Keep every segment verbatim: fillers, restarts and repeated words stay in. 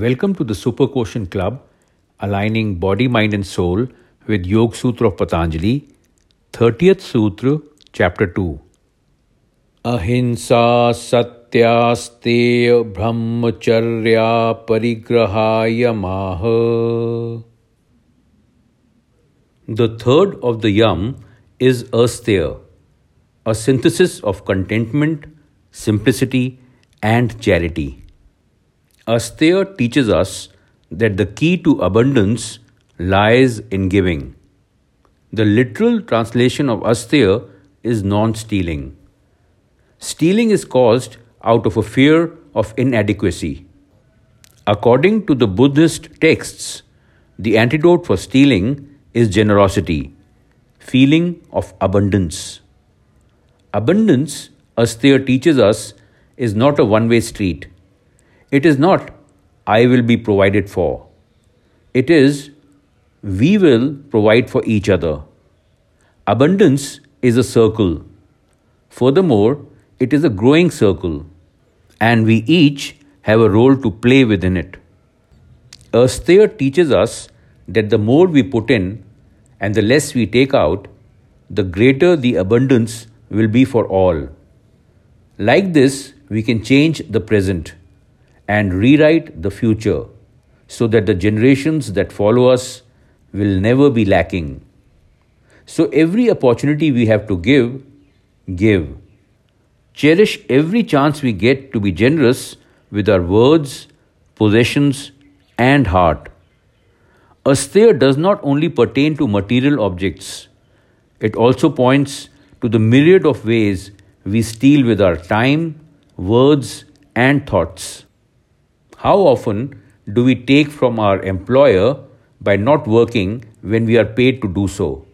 Welcome to the Super Quotient Club, aligning body, mind and soul with Yoga Sutra of Patanjali, thirtieth Sutra, Chapter two. Ahimsa, Satya, Asteya, Brahmacharya, Aparigraha, Yama. The third of the Yam is Asteya, a synthesis of contentment, simplicity and charity. Asteya teaches us that the key to abundance lies in giving. The literal translation of Asteya is non-stealing. Stealing is caused out of a fear of inadequacy. According to the Buddhist texts, the antidote for stealing is generosity, feeling of abundance. Abundance, Asteya teaches us, is not a one-way street. It is not, I will be provided for. It is, we will provide for each other. Abundance is a circle. Furthermore, it is a growing circle, and we each have a role to play within it. Asteya teaches us that the more we put in and the less we take out, the greater the abundance will be for all. Like this, we can change the present and rewrite the future so that the generations that follow us will never be lacking. So every opportunity we have to give, give. Cherish every chance we get to be generous with our words, possessions and heart. Asteya does not only pertain to material objects. It also points to the myriad of ways we steal with our time, words and thoughts. How often do we take from our employer by not working when we are paid to do so?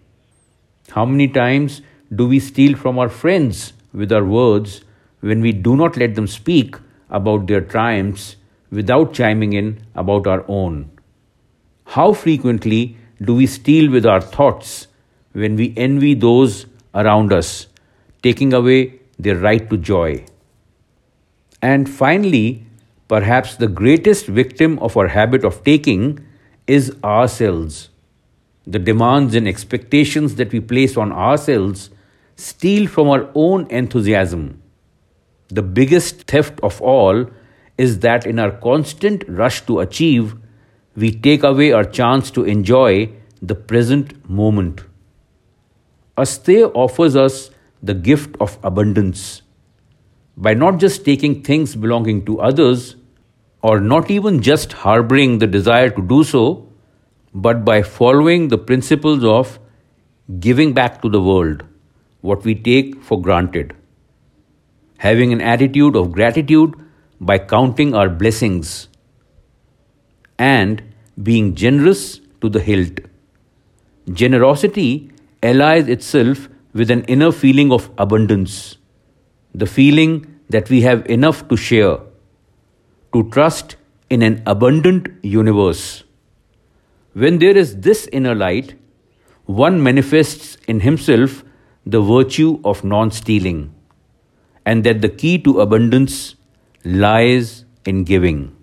How many times do we steal from our friends with our words when we do not let them speak about their triumphs without chiming in about our own? How frequently do we steal with our thoughts when we envy those around us, taking away their right to joy? And finally, perhaps the greatest victim of our habit of taking is ourselves. The demands and expectations that we place on ourselves steal from our own enthusiasm. The biggest theft of all is that in our constant rush to achieve, we take away our chance to enjoy the present moment. Asteya offers us the gift of abundance. By not just taking things belonging to others, or not even just harboring the desire to do so, but by following the principles of giving back to the world what we take for granted, having an attitude of gratitude by counting our blessings, and being generous to the hilt. Generosity allies itself with an inner feeling of abundance, the feeling that we have enough to share, to trust in an abundant universe. When there is this inner light, one manifests in himself the virtue of non-stealing, and that the key to abundance lies in giving.